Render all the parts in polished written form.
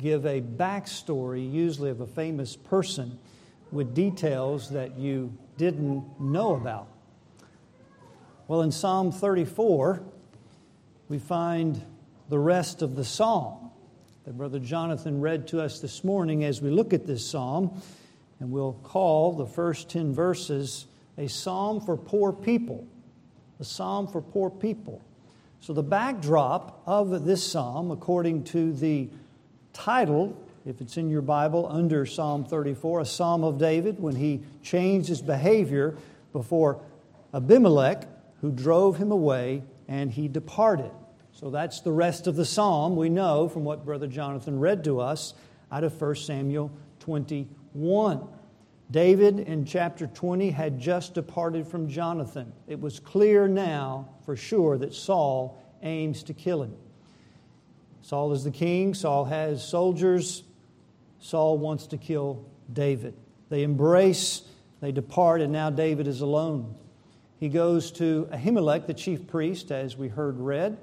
give a backstory, usually of a famous person, with details that you didn't know about. Well, in Psalm 34, we find the rest of the psalm that Brother Jonathan read to us this morning as we look at this psalm. And we'll call the first 10 verses a psalm for poor people. A psalm for poor people. So the backdrop of this psalm, according to the title, if it's in your Bible, under Psalm 34, a psalm of David when he changed his behavior before Ahimelech, who drove him away, and he departed. So that's the rest of the psalm we know from what Brother Jonathan read to us out of 1 Samuel 21. David in chapter 20 had just departed from Jonathan. It was clear now for sure that Saul aims to kill him. Saul is the king. Saul has soldiers. Saul wants to kill David. They embrace, they depart, and now David is alone. He goes to Ahimelech, the chief priest, as we heard read.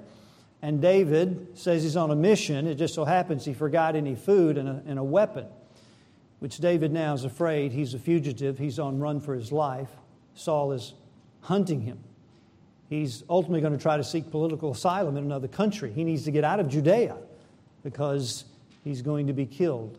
And David says he's on a mission. It just so happens he forgot any food and a weapon, which David now is afraid. He's a fugitive. He's on run for his life. Saul is hunting him. He's ultimately going to try to seek political asylum in another country. He needs to get out of Judea because he's going to be killed.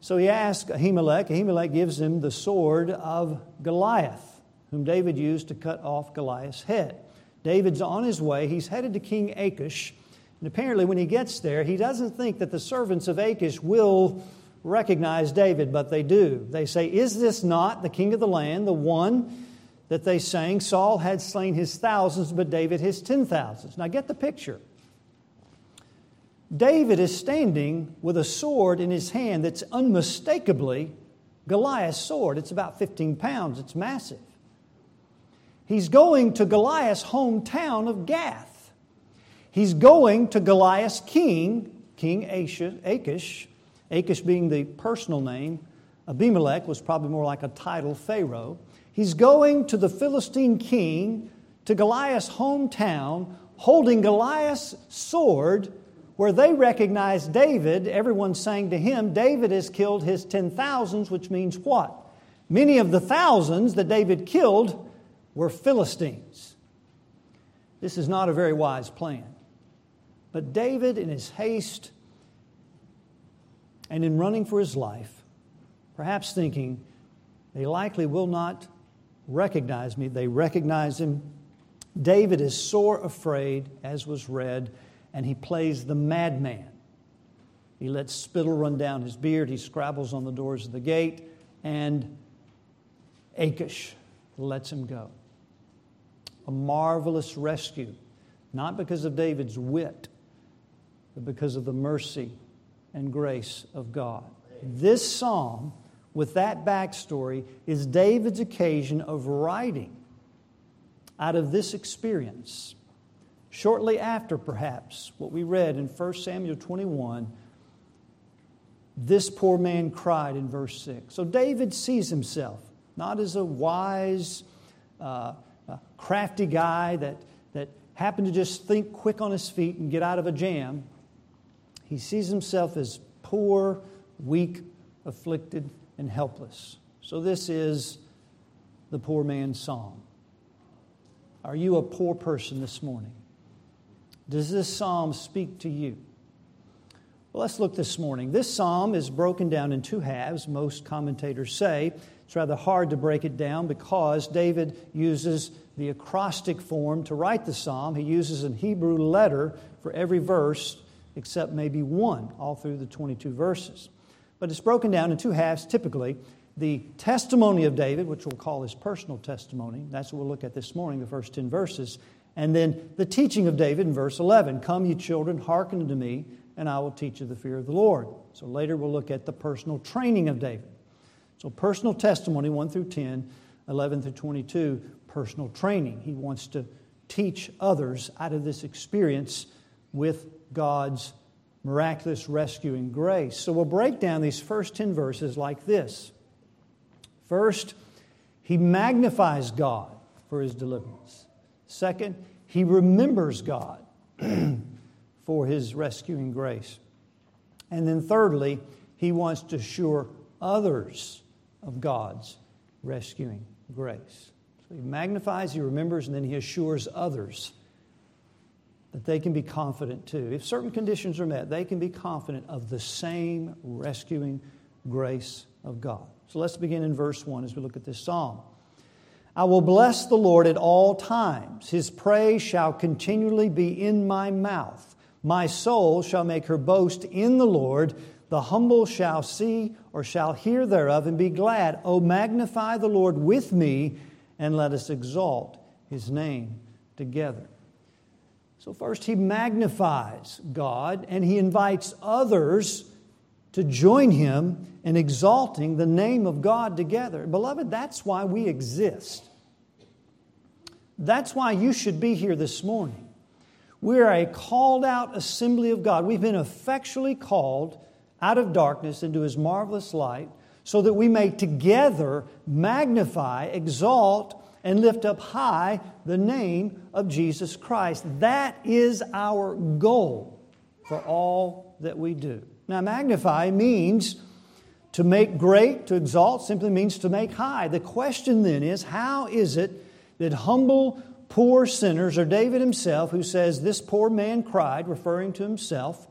So he asks Ahimelech. Ahimelech gives him the sword of Goliath, whom David used to cut off Goliath's head. David's on his way. He's headed to King Achish. And apparently when he gets there, he doesn't think that the servants of Achish will recognize David, but they do. They say, "Is this not the king of the land, the one that they sang, Saul had slain his thousands, but David his 10,000s?" Now get the picture. David is standing with a sword in his hand that's unmistakably Goliath's sword. It's about 15 pounds. It's massive. He's going to Goliath's hometown of Gath. He's going to Goliath's king, King Achish. Achish being the personal name. Ahimelech was probably more like a title, Pharaoh. He's going to the Philistine king, to Goliath's hometown, holding Goliath's sword, where they recognize David. Everyone's saying to him, "David has killed his 10,000s, which means what? Many of the thousands that David killed were Philistines. This is not a very wise plan. But David, in his haste and in running for his life, perhaps thinking, "They likely will not recognize me," they recognize him. David is sore afraid, as was read, and he plays the madman. He lets spittle run down his beard. He scrabbles on the doors of the gate, and Achish lets him go. A marvelous rescue, not because of David's wit, but because of the mercy and grace of God. This psalm, with that backstory, is David's occasion of writing out of this experience. Shortly after, perhaps, what we read in 1 Samuel 21, this poor man cried in verse 6. So David sees himself not as a wise, crafty guy that happened to just think quick on his feet and get out of a jam. He sees himself as poor, weak, afflicted, and helpless. So this is the poor man's psalm. Are you a poor person this morning? Does this psalm speak to you? Well, let's look this morning. This psalm is broken down in two halves, most commentators say. It's rather hard to break it down because David uses the acrostic form to write the psalm. He uses a Hebrew letter for every verse except maybe one, all through the 22 verses. But it's broken down in two halves typically. The testimony of David, which we'll call his personal testimony, that's what we'll look at this morning, the first 10 verses. And then the teaching of David in verse 11, "Come, ye children, hearken unto me, and I will teach you the fear of the Lord." So later we'll look at the personal training of David. So personal testimony, 1 through 10, 11 through 22, personal training. He wants to teach others out of this experience with God's miraculous rescuing grace. So we'll break down these first 10 verses like this. First, he magnifies God for his deliverance. Second, he remembers God for his rescuing grace. And then thirdly, he wants to assure others of God's rescuing grace. So he magnifies, he remembers, and then he assures others that they can be confident too. If certain conditions are met, they can be confident of the same rescuing grace of God. So let's begin in verse 1 as we look at this psalm. I will bless the Lord at all times. His praise shall continually be in my mouth. My soul shall make her boast in the Lord. The humble shall see or shall hear thereof and be glad. O magnify the Lord with me, and let us exalt His name together. So first, he magnifies God, and he invites others to join him in exalting the name of God together. Beloved, that's why we exist. That's why you should be here this morning. We're a called-out assembly of God. We've been effectually called out of darkness into His marvelous light so that we may together magnify, exalt, and lift up high the name of Jesus Christ. That is our goal for all that we do. Now, magnify means to make great, to exalt, simply means to make high. The question then is, how is it that humble, poor sinners, or David himself, who says, this poor man cried, referring to himself,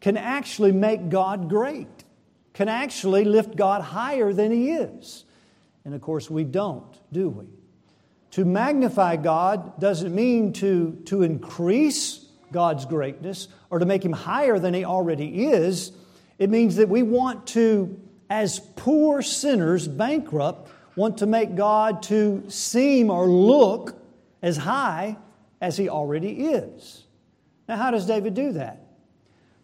can actually make God great, can actually lift God higher than He is? And of course, we don't, do we? To magnify God doesn't mean to increase God's greatness or to make Him higher than He already is. It means that we want to, as poor sinners, bankrupt, want to make God to seem or look as high as He already is. Now, how does David do that?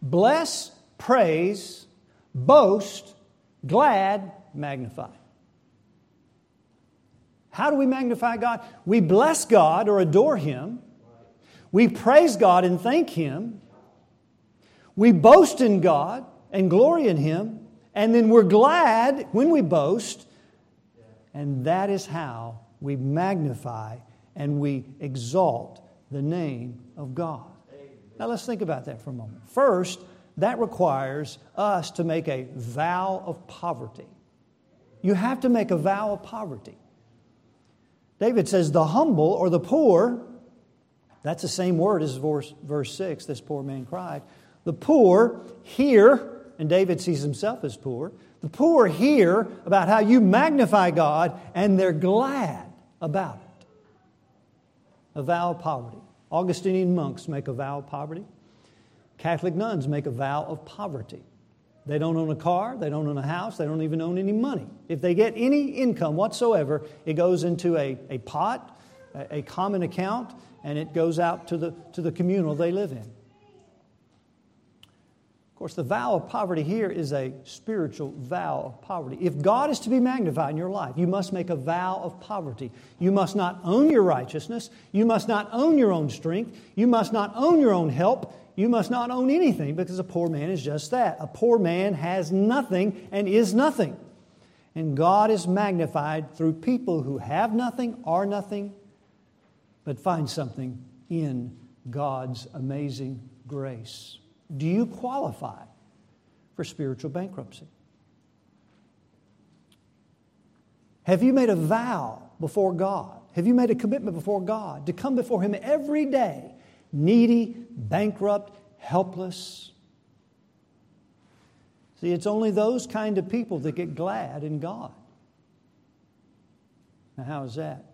Bless, praise, boast, glad, magnify. How do we magnify God? We bless God or adore Him. We praise God and thank Him. We boast in God and glory in Him. And then we're glad when we boast. And that is how we magnify and we exalt the name of God. Now let's think about that for a moment. First, that requires us to make a vow of poverty. You have to make a vow of poverty. David says the humble or the poor, that's the same word as verse 6, this poor man cried. The poor hear, and David sees himself as poor, the poor hear about how you magnify God and they're glad about it. A vow of poverty. Augustinian monks make a vow of poverty. Catholic nuns make a vow of poverty. They don't own a car, they don't own a house, they don't even own any money. If they get any income whatsoever, it goes into a pot, a common account, and it goes out to the communal they live in. Of course, the vow of poverty here is a spiritual vow of poverty. If God is to be magnified in your life, you must make a vow of poverty. You must not own your righteousness. You must not own your own strength. You must not own your own help. You must not own anything, because a poor man is just that. A poor man has nothing and is nothing. And God is magnified through people who have nothing, are nothing, but find something in God's amazing grace. Do you qualify for spiritual bankruptcy? Have you made a vow before God? Have you made a commitment before God to come before Him every day, needy, bankrupt, helpless? See, it's only those kind of people that get glad in God. Now, how is that?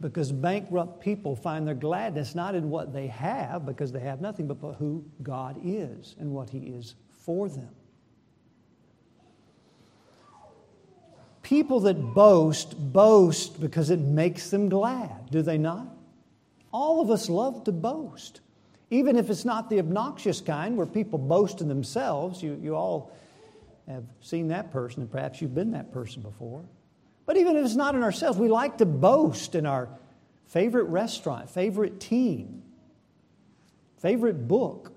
Because bankrupt people find their gladness not in what they have, because they have nothing, but who God is and what He is for them. People that boast because it makes them glad, do they not? All of us love to boast, even if it's not the obnoxious kind where people boast in themselves. You all have seen that person, and perhaps you've been that person before. But even if it's not in ourselves, we like to boast in our favorite restaurant, favorite team, favorite book,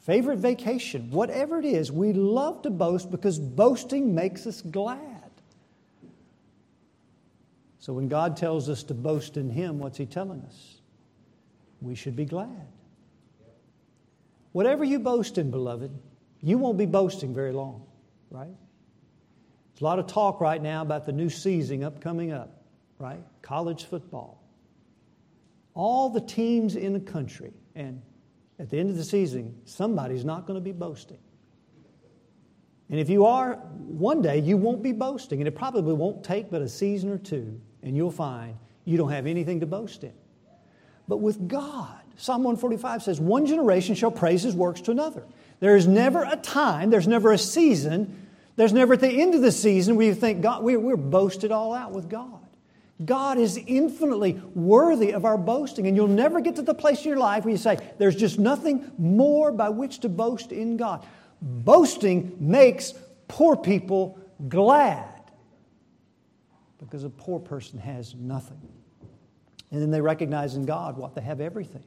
favorite vacation, whatever it is. We love to boast because boasting makes us glad. So when God tells us to boast in Him, what's He telling us? We should be glad. Whatever you boast in, beloved, you won't be boasting very long, right? There's a lot of talk right now about the new season coming up, right? College football. All the teams in the country, and at the end of the season, somebody's not going to be boasting. And if you are, one day you won't be boasting, and it probably won't take but a season or two, and you'll find you don't have anything to boast in. But with God, Psalm 145 says, one generation shall praise His works to another. There is never a time, there's never a season, there's never at the end of the season where you think, God, we're boasted all out with God. God is infinitely worthy of our boasting, and you'll never get to the place in your life where you say, there's just nothing more by which to boast in God. Boasting makes poor people glad because a poor person has nothing. And then they recognize in God what they have, everything.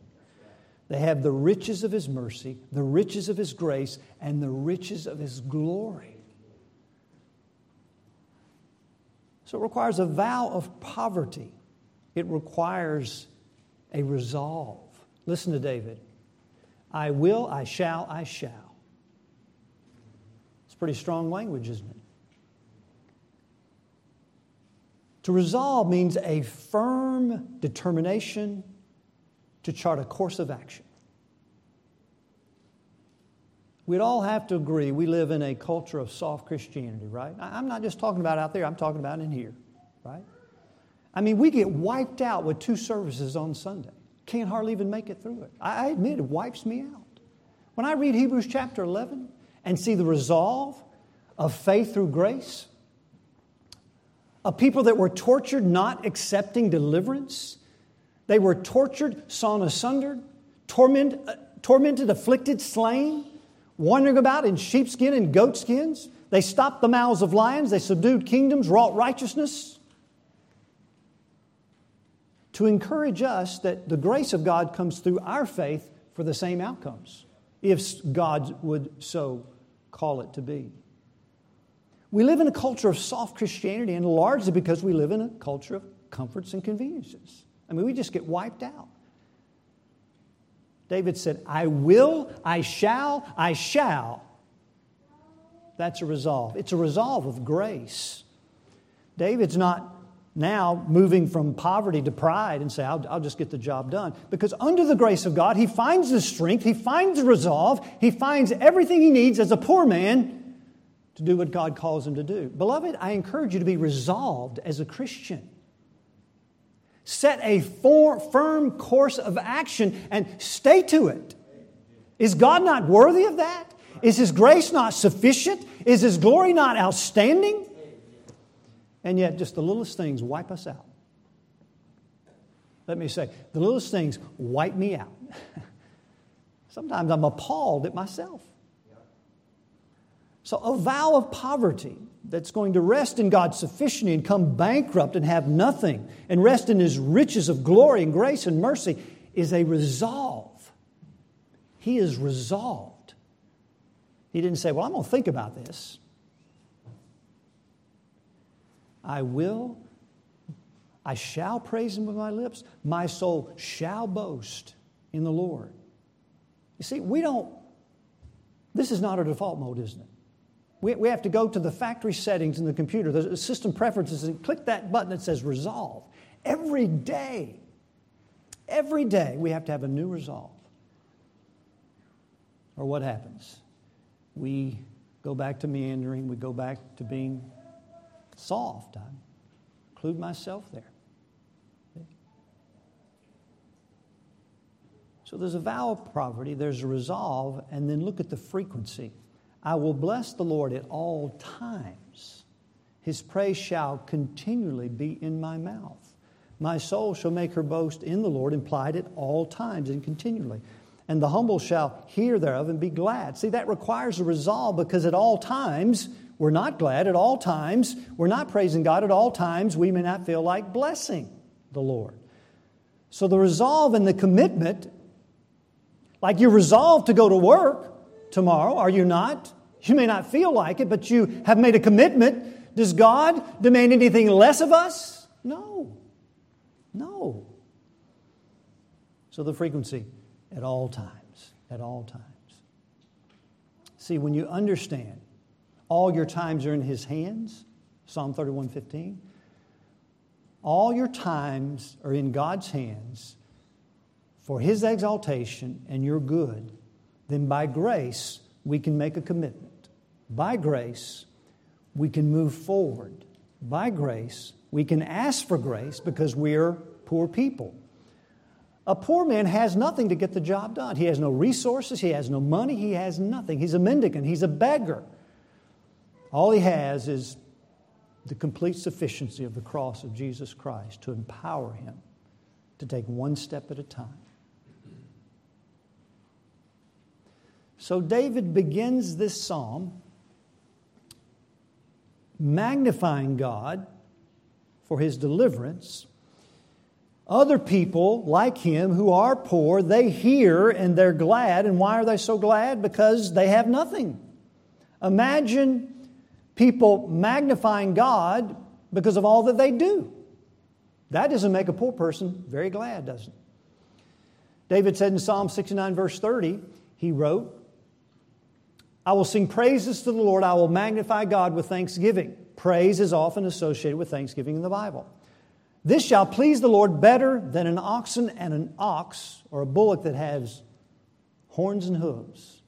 They have the riches of His mercy, the riches of His grace, and the riches of His glory. So it requires a vow of poverty. It requires a resolve. Listen to David. I will, I shall, I shall. Pretty strong language, isn't it? To resolve means a firm determination to chart a course of action. We'd all have to agree we live in a culture of soft Christianity, right? I'm not just talking about out there, I'm talking about in here, right? I mean, we get wiped out with 2 services on Sunday. Can't hardly even make it through it. I admit it wipes me out. When I read Hebrews chapter 11, and see the resolve of faith through grace, of people that were tortured not accepting deliverance. They were tortured, sawn asunder, tormented, afflicted, slain, wandering about in sheepskin and goatskins. They stopped the mouths of lions. They subdued kingdoms, wrought righteousness. To encourage us that the grace of God comes through our faith for the same outcomes, if God would so call it to be. We live in a culture of soft Christianity, and largely because we live in a culture of comforts and conveniences. I mean, we just get wiped out. David said, I will, I shall, I shall. That's a resolve. It's a resolve of grace. David's not now moving from poverty to pride and say, I'll just get the job done. Because under the grace of God, he finds the strength, he finds the resolve, he finds everything he needs as a poor man to do what God calls him to do. Beloved, I encourage you to be resolved as a Christian. Set a firm course of action and stay to it. Is God not worthy of that? Is His grace not sufficient? Is His glory not outstanding? And yet, just the littlest things wipe us out. Let me say, the littlest things wipe me out. Sometimes I'm appalled at myself. So a vow of poverty that's going to rest in God's sufficiency and come bankrupt and have nothing and rest in His riches of glory and grace and mercy is a resolve. He is resolved. He didn't say, well, I'm going to think about this. I will, I shall praise Him with my lips. My soul shall boast in the Lord. You see, this is not our default mode, isn't it? We have to go to the factory settings in the computer, the system preferences, and click that button that says resolve. Every day we have to have a new resolve. Or what happens? We go back to meandering, we go back to being soft. I include myself there. Okay. So there's a vow of poverty, there's a resolve, and then look at the frequency. I will bless the Lord at all times. His praise shall continually be in my mouth. My soul shall make her boast in the Lord, implied at all times and continually. And the humble shall hear thereof and be glad. See, that requires a resolve because at all times we're not glad. At all times, we're not praising God. At all times, we may not feel like blessing the Lord. So the resolve and the commitment, like you're resolved to go to work tomorrow, are you not? You may not feel like it, but you have made a commitment. Does God demand anything less of us? No. So the frequency, at all times, See, when you understand all your times are in his hands, Psalm 31:15, all your times are in God's hands for his exaltation and your good, then by grace we can make a commitment. By grace we can move forward. By grace we can ask for grace because we're poor people. A poor man has nothing to get the job done. He has no resources. He has no money. He has nothing. He's a mendicant. He's a beggar. All he has is the complete sufficiency of the cross of Jesus Christ to empower him to take one step at a time. So David begins this psalm magnifying God for his deliverance. Other people like him who are poor, they hear and they're glad. And why are they so glad? Because they have nothing. Imagine people magnifying God because of all that they do. That doesn't make a poor person very glad, does it? David said in Psalm 69, verse 30, he wrote, "I will sing praises to the Lord. I will magnify God with thanksgiving." Praise is often associated with thanksgiving in the Bible. "This shall please the Lord better than an oxen and an ox," or a bullock that has horns and hooves.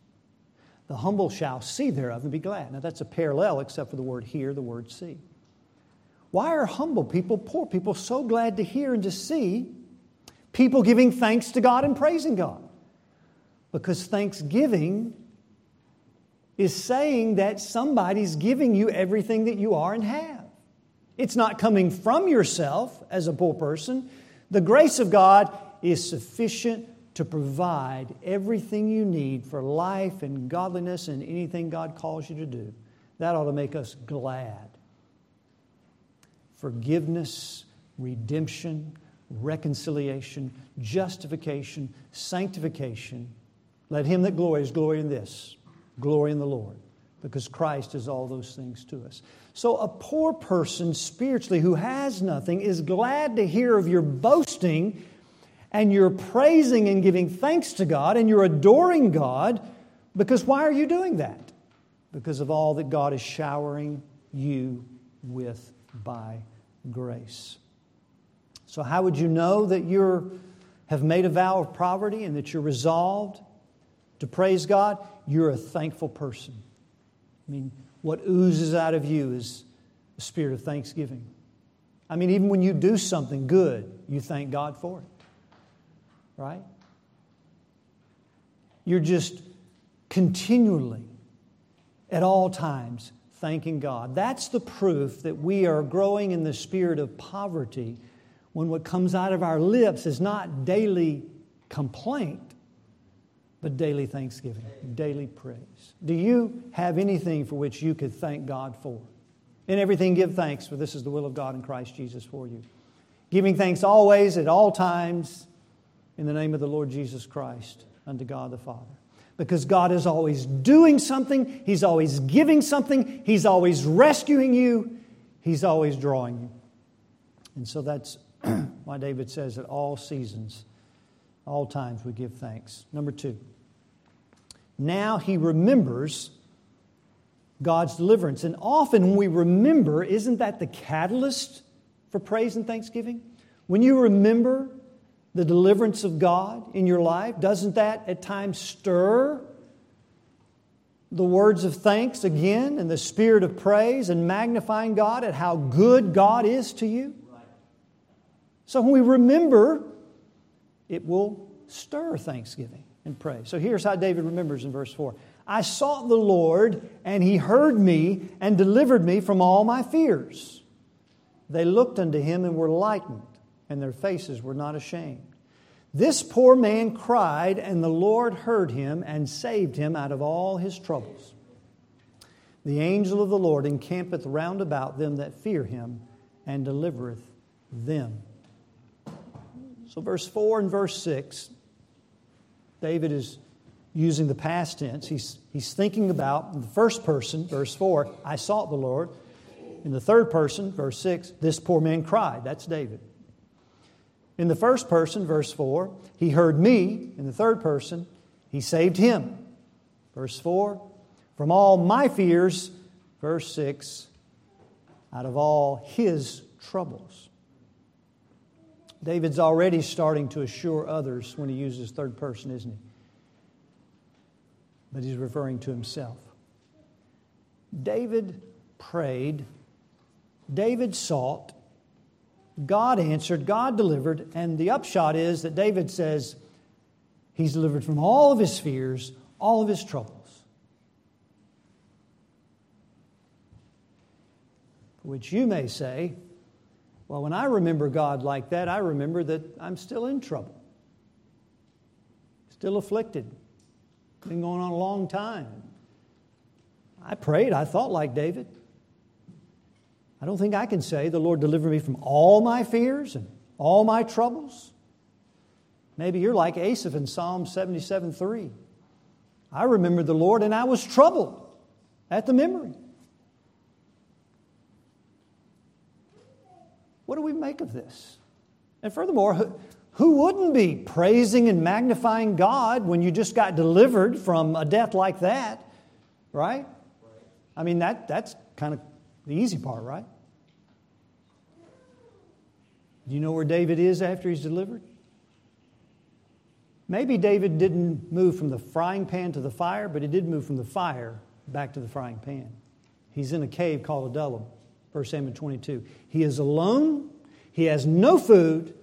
"The humble shall see thereof and be glad." Now that's a parallel except for the word hear, the word see. Why are humble people, poor people, so glad to hear and to see people giving thanks to God and praising God? Because thanksgiving is saying that somebody's giving you everything that you are and have. It's not coming from yourself as a poor person. The grace of God is sufficient to provide everything you need for life and godliness and anything God calls you to do. That ought to make us glad. Forgiveness, redemption, reconciliation, justification, sanctification. Let him that glories glory in this, glory in the Lord, because Christ is all those things to us. So a poor person spiritually who has nothing is glad to hear of your boasting and your praising and giving thanks to God and your adoring God, because why are you doing that? Because of all that God is showering you with by grace. So how would you know that you have made a vow of poverty and that you're resolved to praise God? You're a thankful person. I mean, what oozes out of you is the spirit of thanksgiving. I mean, even when you do something good, you thank God for it, right? You're just continually, at all times, thanking God. That's the proof that we are growing in the spirit of poverty, when what comes out of our lips is not daily complaint, but daily thanksgiving, daily praise. Do you have anything for which you could thank God for? In everything give thanks, for this is the will of God in Christ Jesus for you. Giving thanks always, at all times, in the name of the Lord Jesus Christ, unto God the Father. Because God is always doing something. He's always giving something. He's always rescuing you. He's always drawing you. And so that's why David says at all seasons, all times we give thanks. Number two. Now he remembers God's deliverance. And often when we remember, isn't that the catalyst for praise and thanksgiving? When you remember the deliverance of God in your life, doesn't that at times stir the words of thanks again and the spirit of praise and magnifying God at how good God is to you? So when we remember, it will stir thanksgiving and praise. So here's how David remembers in verse 4. "I sought the Lord, and he heard me and delivered me from all my fears. They looked unto him and were lightened, and their faces were not ashamed. This poor man cried, and the Lord heard him and saved him out of all his troubles. The angel of the Lord encampeth round about them that fear him, and delivereth them." So verse 4 and verse 6, David is using the past tense. He's thinking about, in the first person, verse 4, "I sought the Lord." In the third person, verse 6, "This poor man cried." That's David. In the first person, verse 4, "He heard me." In the third person, "He saved him." Verse 4, from all my fears, verse 6, out of all his troubles. David's already starting to assure others when he uses third person, isn't he? But he's referring to himself. David prayed, David sought, God answered, God delivered, and the upshot is that David says he's delivered from all of his fears, all of his troubles. Which you may say, well, when I remember God like that, I remember that I'm still in trouble, still afflicted, been going on a long time. I prayed, I thought like David. I don't think I can say the Lord delivered me from all my fears and all my troubles. Maybe you're like Asaph in Psalm 77, 3. I remembered the Lord and I was troubled at the memory. What do we make of this? And furthermore, who wouldn't be praising and magnifying God when you just got delivered from a death like that, right? I mean, that's kind of the easy part, right? Do you know where David is after he's delivered? Maybe David didn't move from the frying pan to the fire, but he did move from the fire back to the frying pan. He's in a cave called Adullam, 1 Samuel 22. He is alone. He has no food.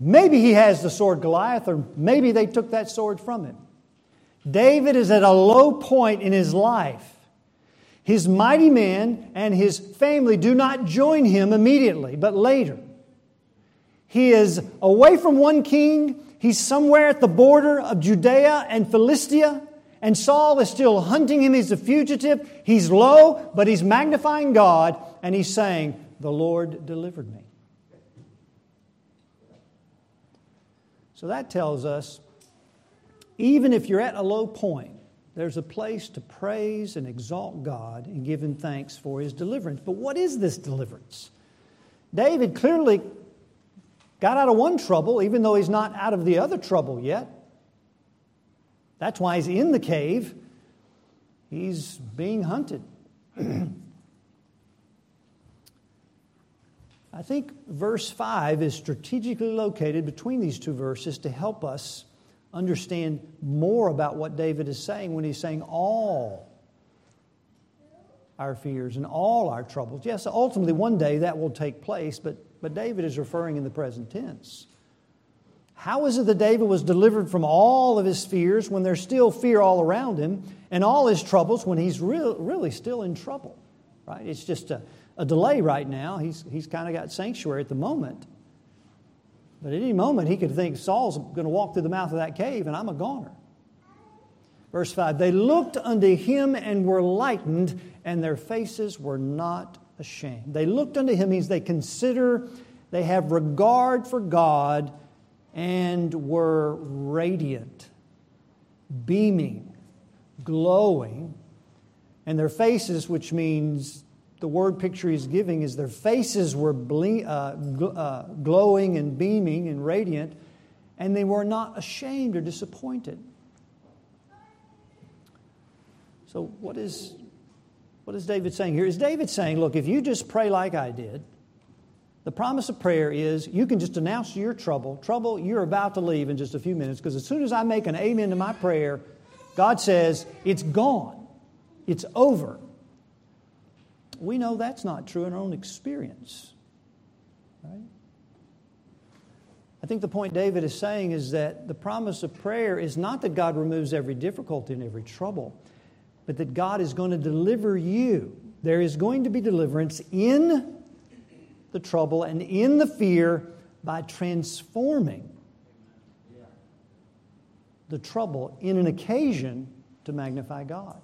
Maybe he has the sword Goliath, or maybe they took that sword from him. David is at a low point in his life. His mighty men and his family do not join him immediately, but later. He is away from one king. He's somewhere at the border of Judea and Philistia, and Saul is still hunting him. He's a fugitive. He's low, but he's magnifying God, and he's saying, "The Lord delivered me." So that tells us, even if you're at a low point, there's a place to praise and exalt God and give Him thanks for His deliverance. But what is this deliverance? David clearly got out of one trouble, even though he's not out of the other trouble yet. That's why he's in the cave. He's being hunted. I think verse 5 is strategically located between these two verses to help us understand more about what David is saying when he's saying all our fears and all our troubles. Yes, ultimately one day that will take place, but David is referring in the present tense. How is it that David was delivered from all of his fears when there's still fear all around him, and all his troubles when he's really still in trouble? Right? It's just a delay right now. He's kind of got sanctuary at the moment. But at any moment, he could think, Saul's going to walk through the mouth of that cave, and I'm a goner. Verse 5, they looked unto him and were lightened, and their faces were not ashamed. They looked unto him means they consider, they have regard for God, and were radiant, beaming, glowing. And their faces, which means the word picture he's giving is their faces were glowing and beaming and radiant, and they were not ashamed or disappointed. So what is David saying here? Is David saying, look, if you just pray like I did, the promise of prayer is you can just announce your trouble you're about to leave in just a few minutes, because as soon as I make an amen to my prayer, God says, it's gone, it's over. We know that's not true in our own experience. Right? I think the point David is saying is that the promise of prayer is not that God removes every difficulty and every trouble, but that God is going to deliver you. There is going to be deliverance in the trouble and in the fear by transforming the trouble in an occasion to magnify God.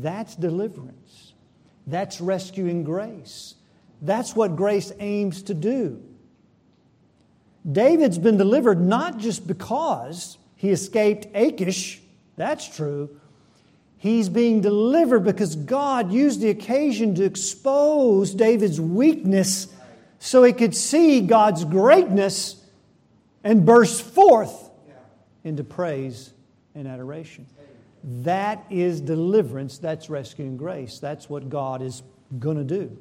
That's deliverance. That's rescuing grace. That's what grace aims to do. David's been delivered not just because he escaped Achish. That's true. He's being delivered because God used the occasion to expose David's weakness so he could see God's greatness and burst forth into praise and adoration. That is deliverance. That's rescue and grace. That's what God is going to do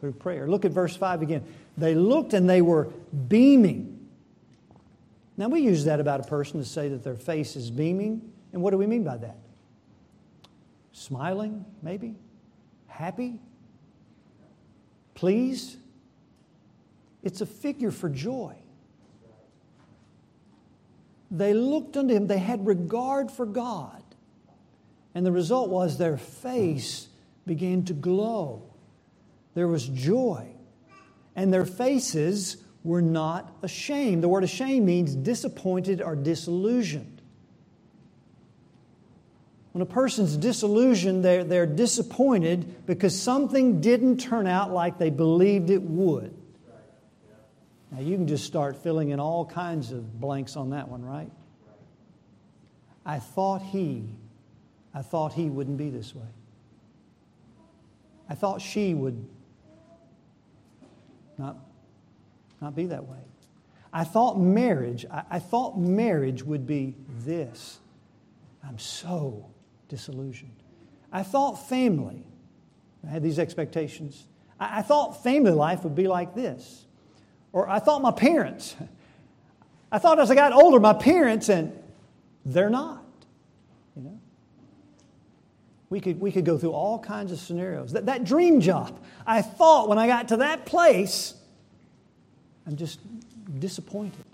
through prayer. Look at verse 5 again. They looked and they were beaming. Now we use that about a person to say that their face is beaming. And what do we mean by that? Smiling, maybe? Happy? Pleased? It's a figure for joy. They looked unto Him. They had regard for God. And the result was their face began to glow. There was joy. And their faces were not ashamed. The word ashamed means disappointed or disillusioned. When a person's disillusioned, they're disappointed because something didn't turn out like they believed it would. Now, you can just start filling in all kinds of blanks on that one, right? I thought he wouldn't be this way. I thought she would not be that way. I thought marriage would be this. I'm so disillusioned. I thought family. I had these expectations. I thought family life would be like this. Or I thought my parents. I thought as I got older, my parents, and they're not. You know, we could go through all kinds of scenarios. That dream job. I thought when I got to that place, I'm just disappointed.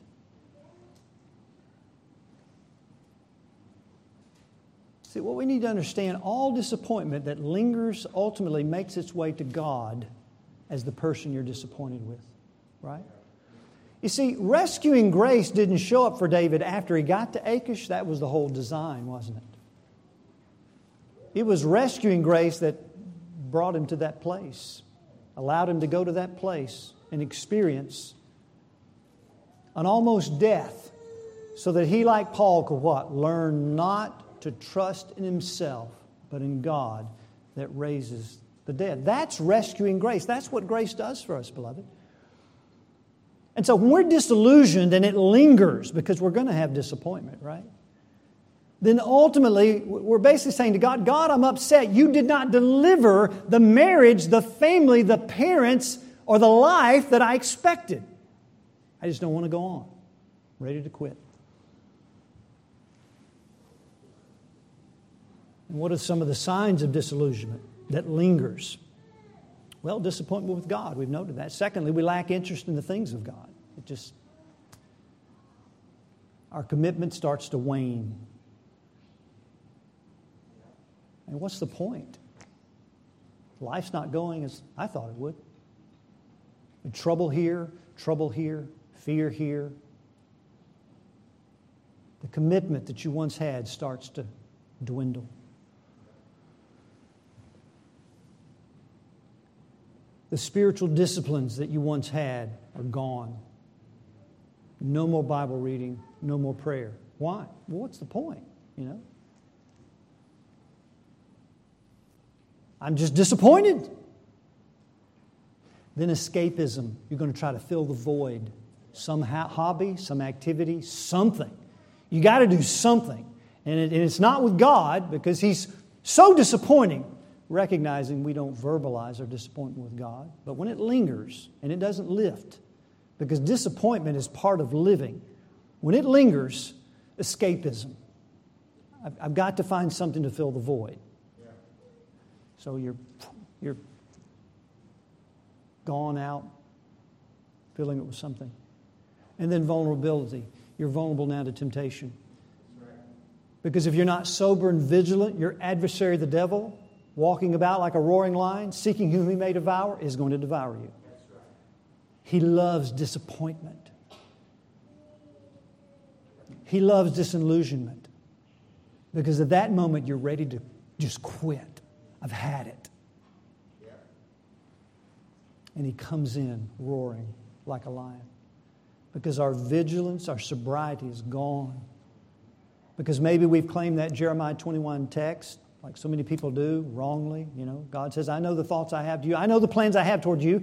See, what we need to understand, all disappointment that lingers ultimately makes its way to God as the person you're disappointed with. Right? You see, rescuing grace didn't show up for David after he got to Achish. That was the whole design, wasn't it? It was rescuing grace that brought him to that place, allowed him to go to that place and experience an almost death so that he, like Paul, could what? Learn not to trust in himself, but in God that raises the dead. That's rescuing grace. That's what grace does for us, beloved. And so when we're disillusioned and it lingers, because we're going to have disappointment, right? Then ultimately, we're basically saying to God, God, I'm upset. You did not deliver the marriage, the family, the parents, or the life that I expected. I just don't want to go on. I'm ready to quit. And what are some of the signs of disillusionment that lingers? Well, disappointment with God, we've noted that. Secondly, we lack interest in the things of God. It just, our commitment starts to wane. And what's the point? Life's not going as I thought it would. Trouble here, fear here. The commitment that you once had starts to dwindle. The spiritual disciplines that you once had are gone. No more Bible reading, no more prayer. Why? Well, what's the point, you know? I'm just disappointed. Then escapism. You're going to try to fill the void. Some hobby, some activity, something. You got to do something. And it's not with God because He's so disappointing. Recognizing we don't verbalize our disappointment with God, but when it lingers and it doesn't lift, because disappointment is part of living, when it lingers, escapism. I've got to find something to fill the void. So you're gone out, filling it with something. And then vulnerability. You're vulnerable now to temptation. Because if you're not sober and vigilant, your adversary, the devil, walking about like a roaring lion, seeking whom he may devour, is going to devour you. That's right. He loves disappointment. He loves disillusionment. Because at that moment, you're ready to just quit. I've had it. Yeah. And he comes in roaring like a lion. Because our vigilance, our sobriety is gone. Because maybe we've claimed that Jeremiah 21 text, like so many people do, wrongly, you know. God says, I know the thoughts I have to you. I know the plans I have toward you.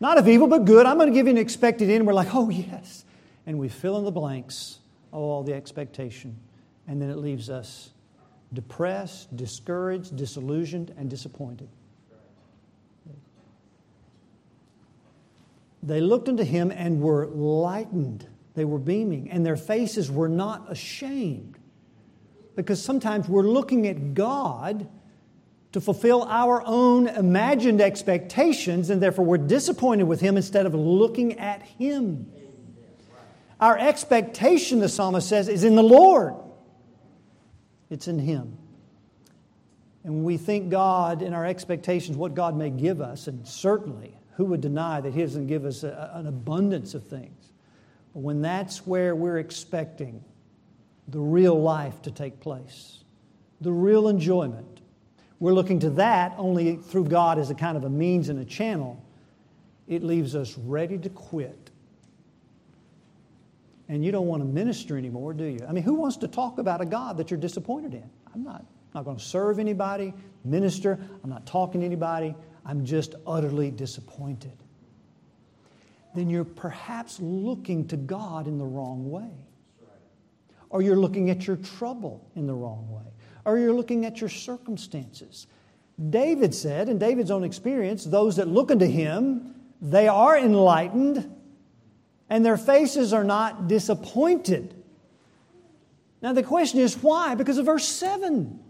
Not of evil, but good. I'm going to give you an expected end. We're like, oh, yes. And we fill in the blanks, all the expectation. And then it leaves us depressed, discouraged, disillusioned, and disappointed. They looked unto him and were lightened. They were beaming, and their faces were not ashamed. Because sometimes we're looking at God to fulfill our own imagined expectations, and therefore we're disappointed with Him instead of looking at Him. Our expectation, the psalmist says, is in the Lord. It's in Him. And we think God in our expectations, what God may give us, and certainly who would deny that He doesn't give us an abundance of things? But when that's where we're expecting the real life to take place, the real enjoyment, we're looking to that only through God as a kind of a means and a channel, it leaves us ready to quit. And you don't want to minister anymore, do you? I mean, who wants to talk about a God that you're disappointed in? I'm not going to serve anybody, minister. I'm not talking to anybody. I'm just utterly disappointed. Then you're perhaps looking to God in the wrong way. Or you're looking at your trouble in the wrong way. Or you're looking at your circumstances. David said, in David's own experience, those that look unto him, they are enlightened, and their faces are not disappointed. Now the question is why? Because of verse 7.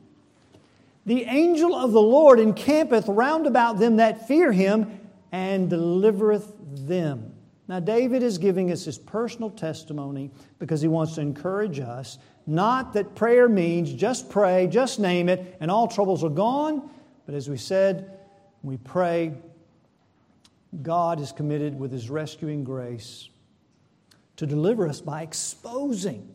The angel of the Lord encampeth round about them that fear Him, and delivereth them. Now, David is giving us his personal testimony because he wants to encourage us. Not that prayer means just pray, just name it, and all troubles are gone. But as we said, we pray. God is committed with His rescuing grace to deliver us by exposing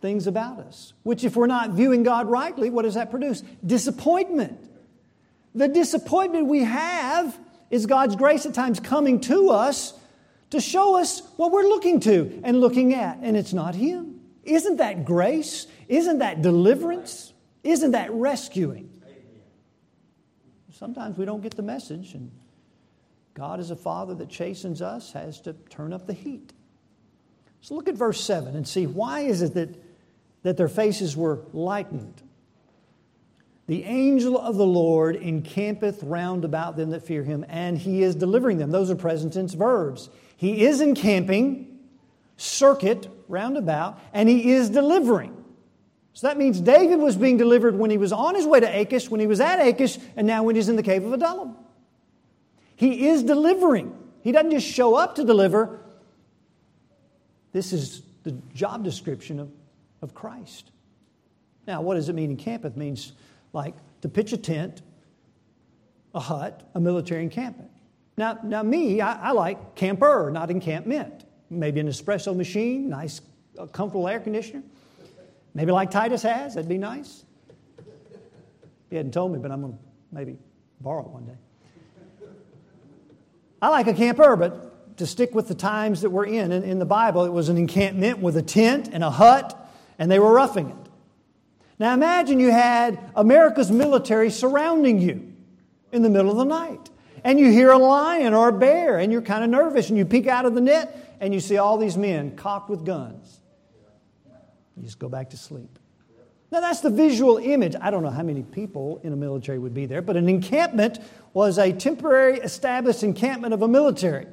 things about us, which if we're not viewing God rightly, what does that produce? Disappointment. The disappointment we have is God's grace at times coming to us to show us what we're looking to and looking at, and it's not Him. Isn't that grace? Isn't that deliverance? Isn't that rescuing? Sometimes we don't get the message, and God is a Father that chastens us, has to turn up the heat. So look at verse 7 and see why is it that their faces were lightened. The angel of the Lord encampeth round about them that fear Him, and He is delivering them. Those are present tense verbs. He is encamping, circuit, round about, and He is delivering. So that means David was being delivered when he was on his way to Achish, when he was at Achish, and now when he's in the cave of Adullam. He is delivering. He doesn't just show up to deliver. This is the job description of Christ. Now, what does it mean encampeth? It means like to pitch a tent, a hut, a military encampment. Now me, I like camper, not encampment. Maybe an espresso machine, nice, comfortable air conditioner. Maybe like Titus has, that'd be nice. He hadn't told me, but I'm going to maybe borrow it one day. I like a camper, but to stick with the times that we're in the Bible, it was an encampment with a tent and a hut, and they were roughing it. Now imagine you had America's military surrounding you in the middle of the night. And you hear a lion or a bear and you're kind of nervous and you peek out of the net and you see all these men cocked with guns. You just go back to sleep. Now that's the visual image. I don't know how many people in a military would be there, but an encampment was a temporary established encampment of a military.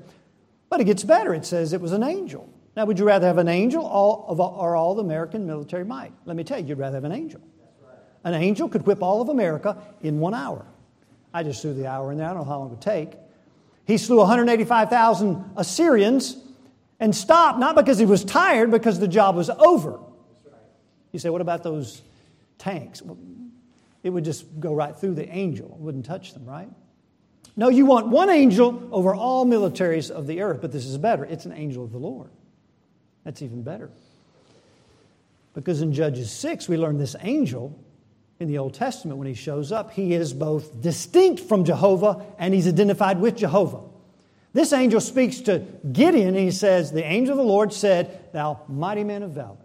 But it gets better. It says it was an angel. Now, would you rather have an angel or all the American military might? Let me tell you, you'd rather have an angel. An angel could whip all of America in 1 hour. I just threw the hour in there. I don't know how long it would take. He slew 185,000 Assyrians and stopped, not because he was tired, because the job was over. You say, what about those tanks? Well, it would just go right through the angel. It wouldn't touch them, right? No, you want one angel over all militaries of the earth, but this is better. It's an angel of the Lord. That's even better. Because in Judges 6, we learn this angel in the Old Testament, when he shows up, he is both distinct from Jehovah and he's identified with Jehovah. This angel speaks to Gideon and he says, the angel of the Lord said, thou mighty man of valor.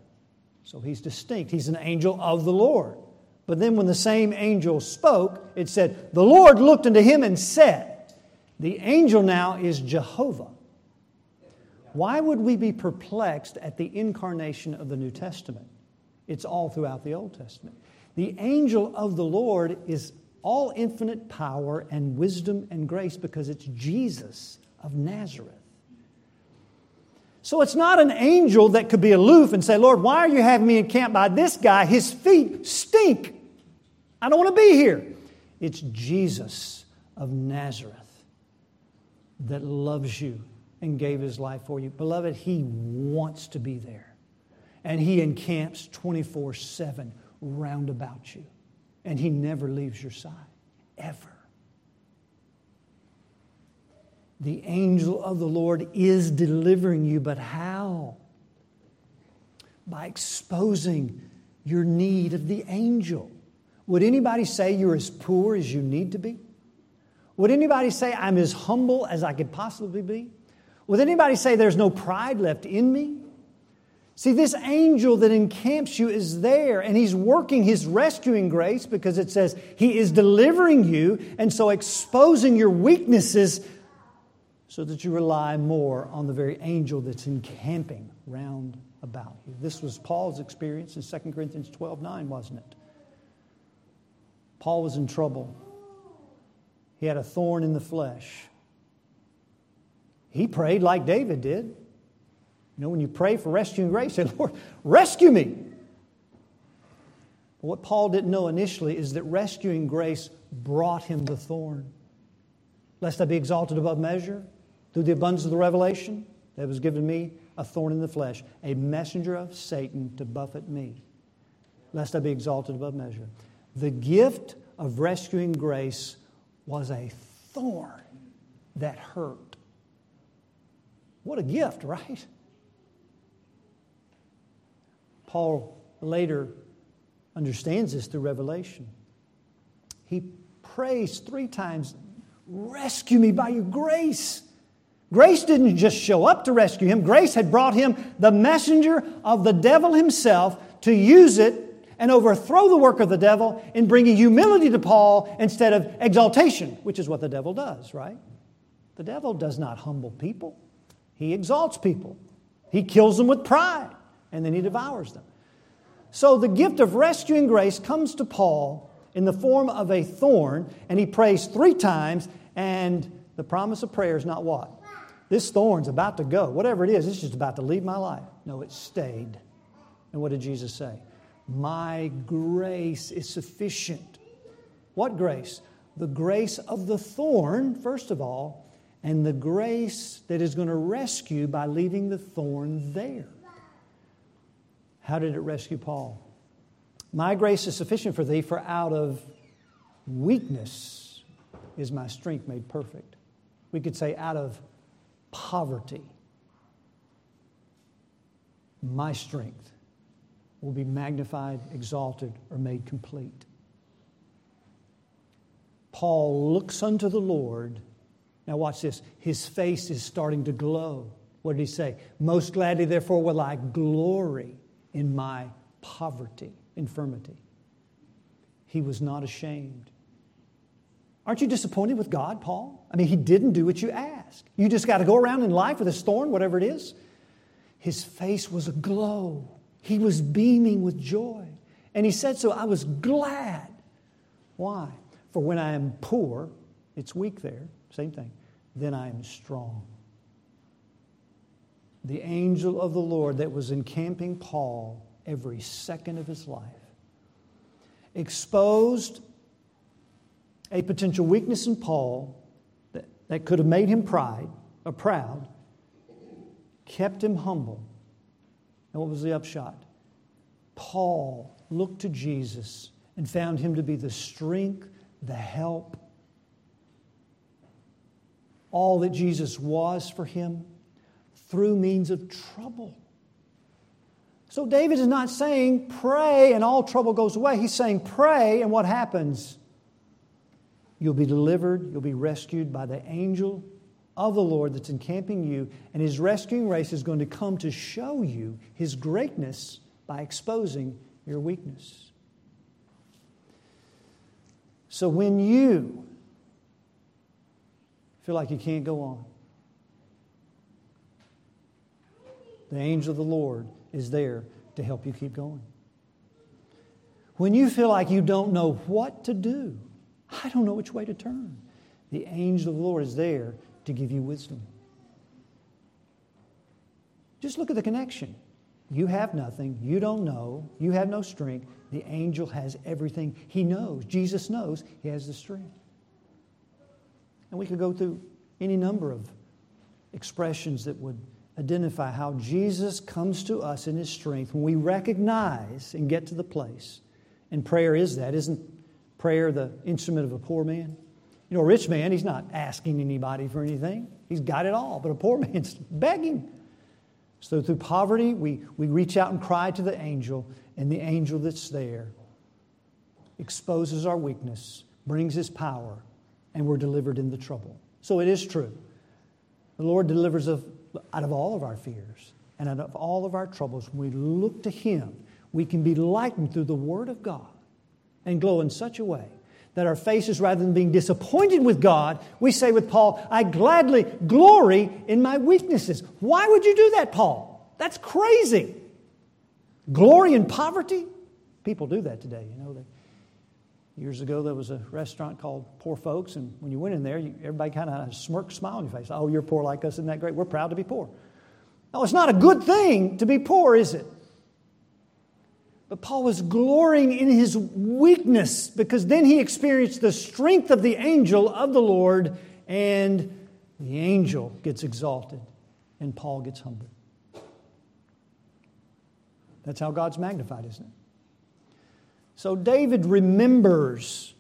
So he's distinct. He's an angel of the Lord. But then when the same angel spoke, it said, the Lord looked unto him and said, the angel now is Jehovah. Why would we be perplexed at the incarnation of the New Testament? It's all throughout the Old Testament. The angel of the Lord is all infinite power and wisdom and grace because it's Jesus of Nazareth. So it's not an angel that could be aloof and say, Lord, why are you having me encamped by this guy? His feet stink. I don't want to be here. It's Jesus of Nazareth that loves you and gave His life for you. Beloved, He wants to be there. And He encamps 24/7 round about you. And He never leaves your side, ever. The angel of the Lord is delivering you, but how? By exposing your need of the angel. Would anybody say you're as poor as you need to be? Would anybody say I'm as humble as I could possibly be? Would anybody say there's no pride left in me? See, this angel that encamps you is there, and he's working his rescuing grace because it says he is delivering you, and so exposing your weaknesses so that you rely more on the very angel that's encamping round about you. This was Paul's experience in 2 Corinthians 12:9, wasn't it? Paul was in trouble. He had a thorn in the flesh. He prayed like David did. You know, when you pray for rescue and grace, say, Lord, rescue me. But what Paul didn't know initially is that rescuing grace brought him the thorn. Lest I be exalted above measure, through the abundance of the revelation, that was given me a thorn in the flesh, a messenger of Satan to buffet me. Lest I be exalted above measure. The gift of rescuing grace was a thorn that hurt. What a gift, right? Paul later understands this through Revelation. He prays 3 times, rescue me by your grace. Grace didn't just show up to rescue him. Grace had brought him the messenger of the devil himself to use it and overthrow the work of the devil in bringing humility to Paul instead of exaltation, which is what the devil does, right? The devil does not humble people. He exalts people. He kills them with pride, and then he devours them. So the gift of rescuing grace comes to Paul in the form of a thorn, and he prays 3 times, and the promise of prayer is not what? This thorn's about to go. Whatever it is, it's just about to leave my life. No, it stayed. And what did Jesus say? My grace is sufficient. What grace? The grace of the thorn, first of all, and the grace that is going to rescue by leaving the thorn there. How did it rescue Paul? My grace is sufficient for thee, for out of weakness is my strength made perfect. We could say out of poverty, my strength will be magnified, exalted, or made complete. Paul looks unto the Lord. Now watch this. His face is starting to glow. What did he say? Most gladly, therefore, will I glory in my poverty, infirmity. He was not ashamed. Aren't you disappointed with God, Paul? I mean, He didn't do what you asked. You just got to go around in life with this thorn, whatever it is. His face was aglow. He was beaming with joy. And he said, so I was glad. Why? For when I am poor, it's weak there. Same thing. Then I am strong. The angel of the Lord that was encamping Paul every second of his life exposed a potential weakness in Paul that could have made him proud, kept him humble. And what was the upshot? Paul looked to Jesus and found Him to be the strength, the help, all that Jesus was for him through means of trouble. So David is not saying pray and all trouble goes away. He's saying pray and what happens? You'll be delivered, you'll be rescued by the angel of the Lord that's encamping you, and His rescuing grace is going to come to show you His greatness by exposing your weakness. So when you feel like you can't go on, the angel of the Lord is there to help you keep going. When you feel like you don't know what to do, I don't know which way to turn, the angel of the Lord is there to give you wisdom. Just look at the connection. You have nothing. You don't know. You have no strength. The angel has everything. He knows. Jesus knows. He has the strength. And we could go through any number of expressions that would identify how Jesus comes to us in His strength when we recognize and get to the place. And prayer is that. Isn't prayer the instrument of a poor man? You know, a rich man, he's not asking anybody for anything. He's got it all. But a poor man's begging. So through poverty, we reach out and cry to the angel, and the angel that's there exposes our weakness, brings His power, and we're delivered in the trouble. So it is true. The Lord delivers out of all of our fears and out of all of our troubles. When we look to Him, we can be lightened through the Word of God and glow in such a way that our faces, rather than being disappointed with God, we say with Paul, I gladly glory in my weaknesses. Why would you do that, Paul? That's crazy. Glory in poverty? People do that today. You know, years ago there was a restaurant called Poor Folks, and when you went in there, everybody kind of had a smirk, smile on your face. Oh, you're poor like us, isn't that great? We're proud to be poor. No, it's not a good thing to be poor, is it? But Paul was glorying in his weakness because then he experienced the strength of the angel of the Lord, and the angel gets exalted and Paul gets humbled. That's how God's magnified, isn't it? So David remembers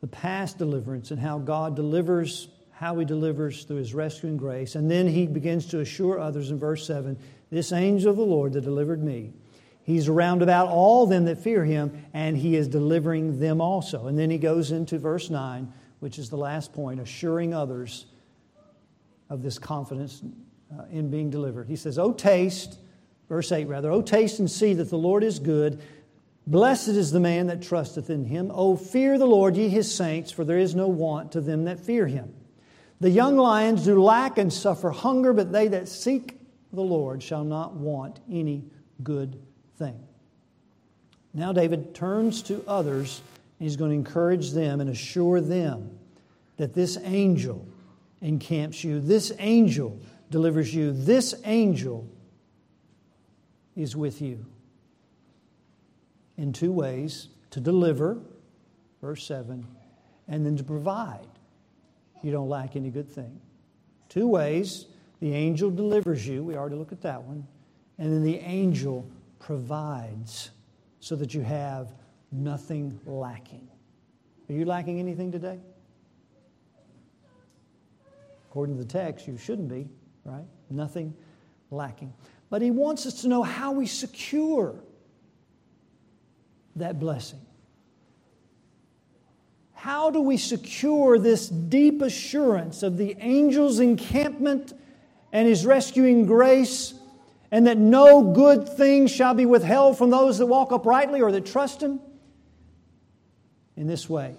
the past deliverance and how God delivers, how He delivers through His rescuing grace. And then he begins to assure others in verse 7, this angel of the Lord that delivered me, He's round about all them that fear Him, and He is delivering them also. And then he goes into verse 9, which is the last point, assuring others of this confidence in being delivered. He says, verse 8, O taste and see that the Lord is good. Blessed is the man that trusteth in Him. O fear the Lord, ye His saints, for there is no want to them that fear Him. The young lions do lack and suffer hunger, but they that seek the Lord shall not want any good thing. Now David turns to others, and he's going to encourage them and assure them that this angel encamps you, this angel delivers you, this angel is with you in two ways: to deliver, verse 7, and then to provide. You don't lack any good thing. Two ways: the angel delivers you, we already looked at that one, and then the angel provides so that you have nothing lacking. Are you lacking anything today? According to the text, you shouldn't be, right? Nothing lacking. But he wants us to know how we secure that blessing. How do we secure this deep assurance of the angel's encampment and His rescuing grace, and that no good thing shall be withheld from those that walk uprightly or that trust Him? In this way,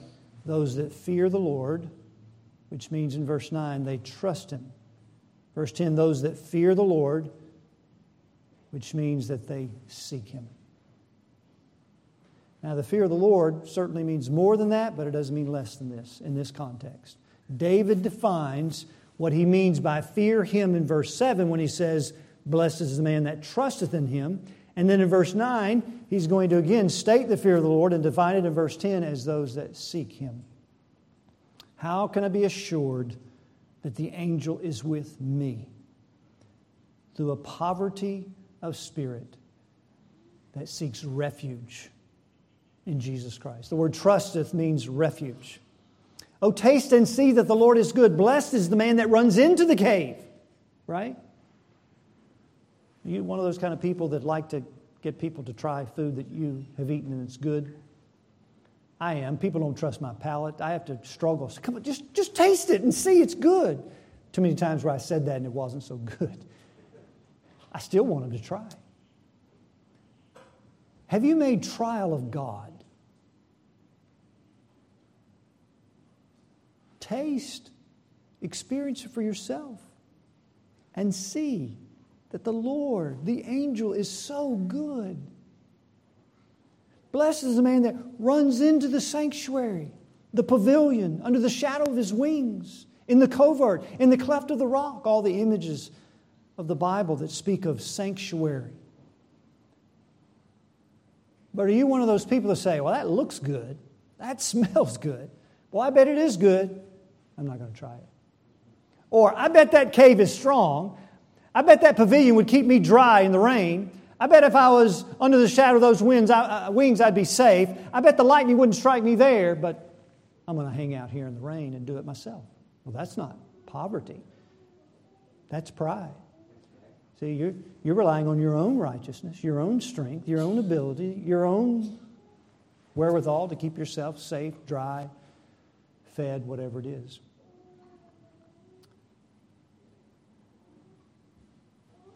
those that fear the Lord, which means in verse 9, they trust Him. Verse 10, those that fear the Lord, which means that they seek Him. Now, the fear of the Lord certainly means more than that, but it doesn't mean less than this in this context. David defines what he means by fear Him in verse 7 when he says, blessed is the man that trusteth in Him. And then in verse 9, he's going to again state the fear of the Lord and define it in verse 10 as those that seek Him. How can I be assured that the angel is with me? Through a poverty of spirit that seeks refuge in Jesus Christ. The word trusteth means refuge. Oh, taste and see that the Lord is good. Blessed is the man that runs into the cave. Right? Are you one of those kind of people that like to get people to try food that you have eaten and it's good? I am. People don't trust my palate. I have to struggle. So come on, just taste it and see it's good. Too many times where I said that and it wasn't so good. I still want them to try. Have you made trial of God? Taste, experience it for yourself, and see that the Lord, the angel, is so good. Blessed is the man that runs into the sanctuary, the pavilion, under the shadow of his wings, in the covert, in the cleft of the rock. All the images of the Bible that speak of sanctuary. But are you one of those people that say, well, that looks good, that smells good. Well, I bet it is good. I'm not going to try it. Or I bet that cave is strong. I bet that pavilion would keep me dry in the rain. I bet if I was under the shadow of those wings, I'd be safe. I bet the lightning wouldn't strike me there, but I'm going to hang out here in the rain and do it myself. Well, that's not poverty. That's pride. See, you're relying on your own righteousness, your own strength, your own ability, your own wherewithal to keep yourself safe, dry, fed, whatever it is.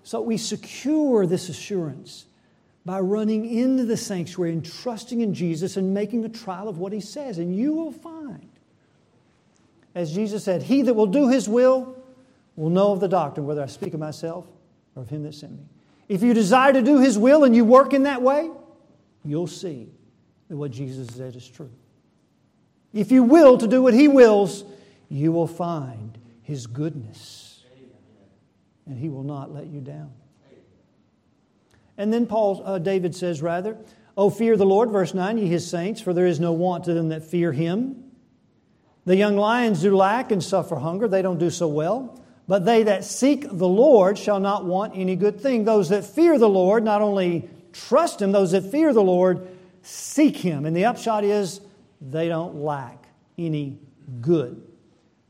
So we secure this assurance by running into the sanctuary and trusting in Jesus and making a trial of what He says. And you will find, as Jesus said, he that will do His will know of the doctrine, whether I speak of myself or of Him that sent me. If you desire to do His will and you work in that way, you'll see that what Jesus said is true. If you will to do what He wills, you will find His goodness. And He will not let you down. And then David says, rather, O fear the Lord, verse 9, ye His saints, for there is no want to them that fear Him. The young lions do lack and suffer hunger. They don't do so well. But they that seek the Lord shall not want any good thing. Those that fear the Lord not only trust Him, those that fear the Lord seek Him. And the upshot is they don't lack any good.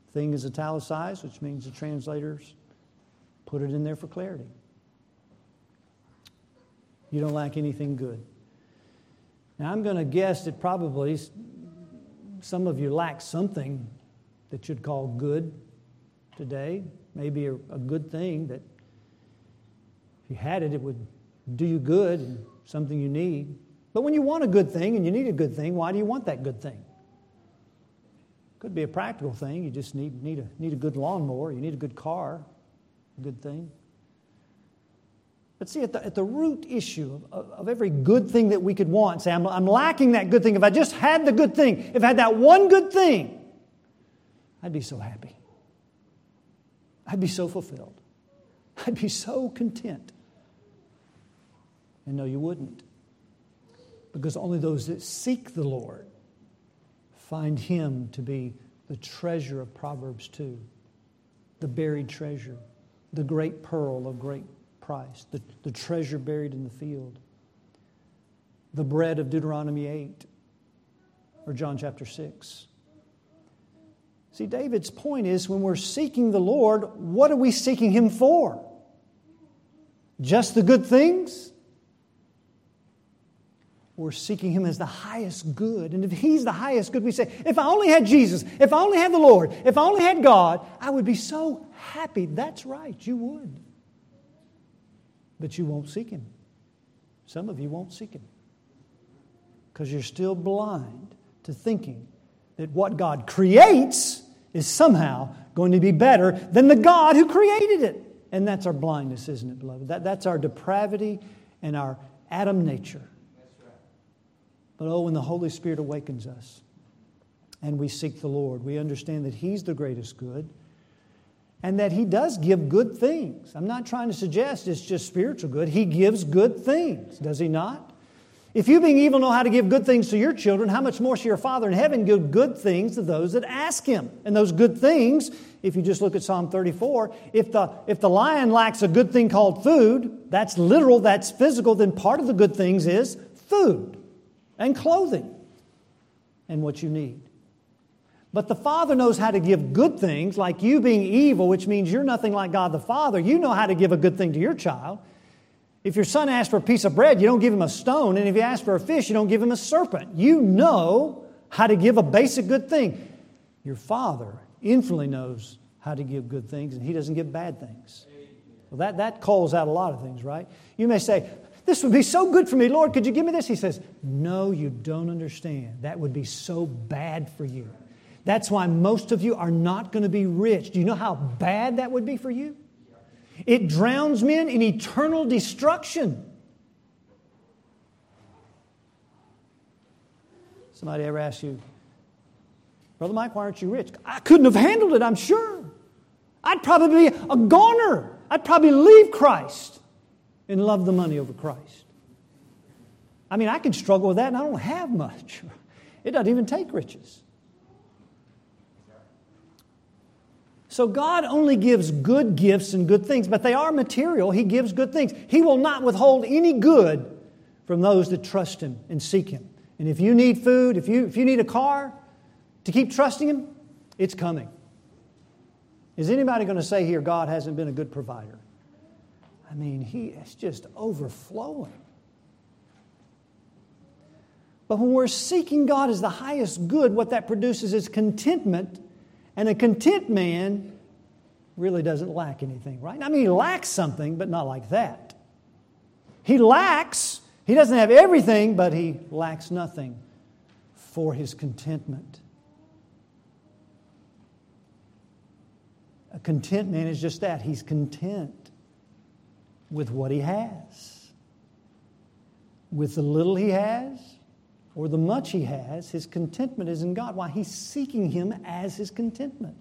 The thing is italicized, which means the translators put it in there for clarity. You don't lack anything good. Now, I'm going to guess that probably some of you lack something that you'd call good today. Maybe a good thing that if you had it, it would do you good and something you need. But when you want a good thing and you need a good thing, why do you want that good thing? Could be a practical thing. You just need a good lawnmower. You need a good car. Good thing. But see, at the root issue of every good thing that we could want, say, I'm lacking that good thing. If I just had the good thing, if I had that one good thing, I'd be so happy. I'd be so fulfilled. I'd be so content. And no, you wouldn't. Because only those that seek the Lord find Him to be the treasure of Proverbs 2, the buried treasure. The great pearl of great price, the treasure buried in the field, the bread of Deuteronomy 8 or John chapter 6. See, David's point is when we're seeking the Lord, what are we seeking Him for? Just the good things? We're seeking Him as the highest good. And if He's the highest good, we say, if I only had Jesus, if I only had the Lord, if I only had God, I would be so happy. That's right, you would. But you won't seek Him. Some of you won't seek Him. Because you're still blind to thinking that what God creates is somehow going to be better than the God who created it. And that's our blindness, isn't it, beloved? That's our depravity and our Adam nature. But oh, when the Holy Spirit awakens us and we seek the Lord, we understand that He's the greatest good and that He does give good things. I'm not trying to suggest it's just spiritual good. He gives good things, does He not? If you being evil know how to give good things to your children, how much more shall your Father in heaven give good things to those that ask Him? And those good things, if you just look at Psalm 34, if the lion lacks a good thing called food, that's literal, that's physical, then part of the good things is food. And clothing, and what you need. But the Father knows how to give good things, like you being evil, which means you're nothing like God the Father. You know how to give a good thing to your child. If your son asks for a piece of bread, you don't give him a stone, and if he asks for a fish, you don't give him a serpent. You know how to give a basic good thing. Your Father infinitely knows how to give good things, and He doesn't give bad things. Well, that calls out a lot of things, right? You may say, this would be so good for me. Lord, could you give me this? He says, no, you don't understand. That would be so bad for you. That's why most of you are not going to be rich. Do you know how bad that would be for you? It drowns men in eternal destruction. Somebody ever asked you, Brother Mike, why aren't you rich? I couldn't have handled it, I'm sure. I'd probably be a goner. I'd probably leave Christ and love the money over Christ. I mean, I can struggle with that, and I don't have much. It doesn't even take riches. So God only gives good gifts and good things, but they are material. He gives good things. He will not withhold any good from those that trust Him and seek Him. And if you need food, if you need a car to keep trusting Him, it's coming. Is anybody going to say here, God hasn't been a good provider? I mean, He is just overflowing. But when we're seeking God as the highest good, what that produces is contentment. And a content man really doesn't lack anything, right? I mean, he lacks something, but not like that. He doesn't have everything, but he lacks nothing for his contentment. A content man is just that. He's content with what he has. With the little he has, or the much he has, his contentment is in God. Why? He's seeking Him as his contentment.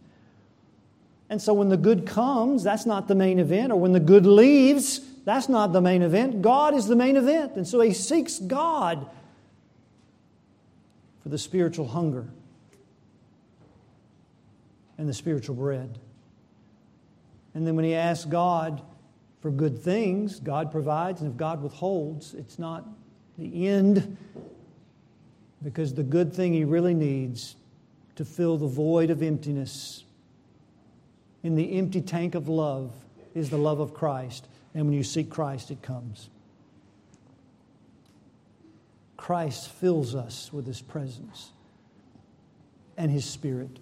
And so when the good comes, that's not the main event. Or when the good leaves, that's not the main event. God is the main event. And so he seeks God for the spiritual hunger and the spiritual bread. And then when he asks God for good things, God provides. And if God withholds, it's not the end, because the good thing he really needs to fill the void of emptiness in the empty tank of love is the love of Christ. And when you seek Christ, it comes. Christ fills us with His presence and His Spirit.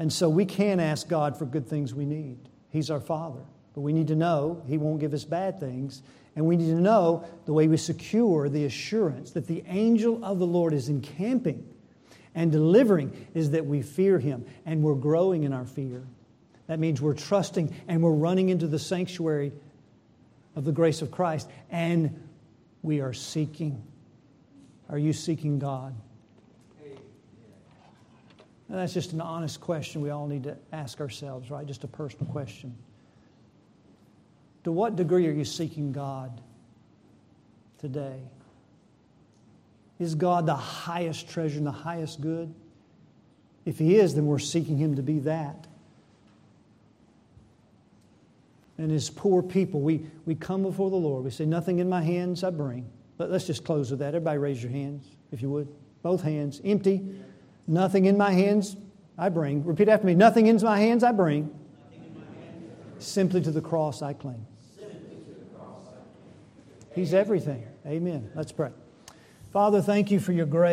And so we can ask God for good things we need. He's our Father. But we need to know He won't give us bad things. And we need to know the way we secure the assurance that the angel of the Lord is encamping and delivering is that we fear Him and we're growing in our fear. That means we're trusting and we're running into the sanctuary of the grace of Christ and we are seeking. Are you seeking God? And that's just an honest question we all need to ask ourselves, right? Just a personal question. To what degree are you seeking God today? Is God the highest treasure and the highest good? If He is, then we're seeking Him to be that. And as poor people, we come before the Lord. We say, nothing in my hands I bring. But let's just close with that. Everybody raise your hands, if you would. Both hands, empty. Nothing in my hands I bring. Repeat after me. Nothing in my hands I bring. Simply to the cross I cling. He's everything. Amen. Let's pray. Father, thank You for Your grace.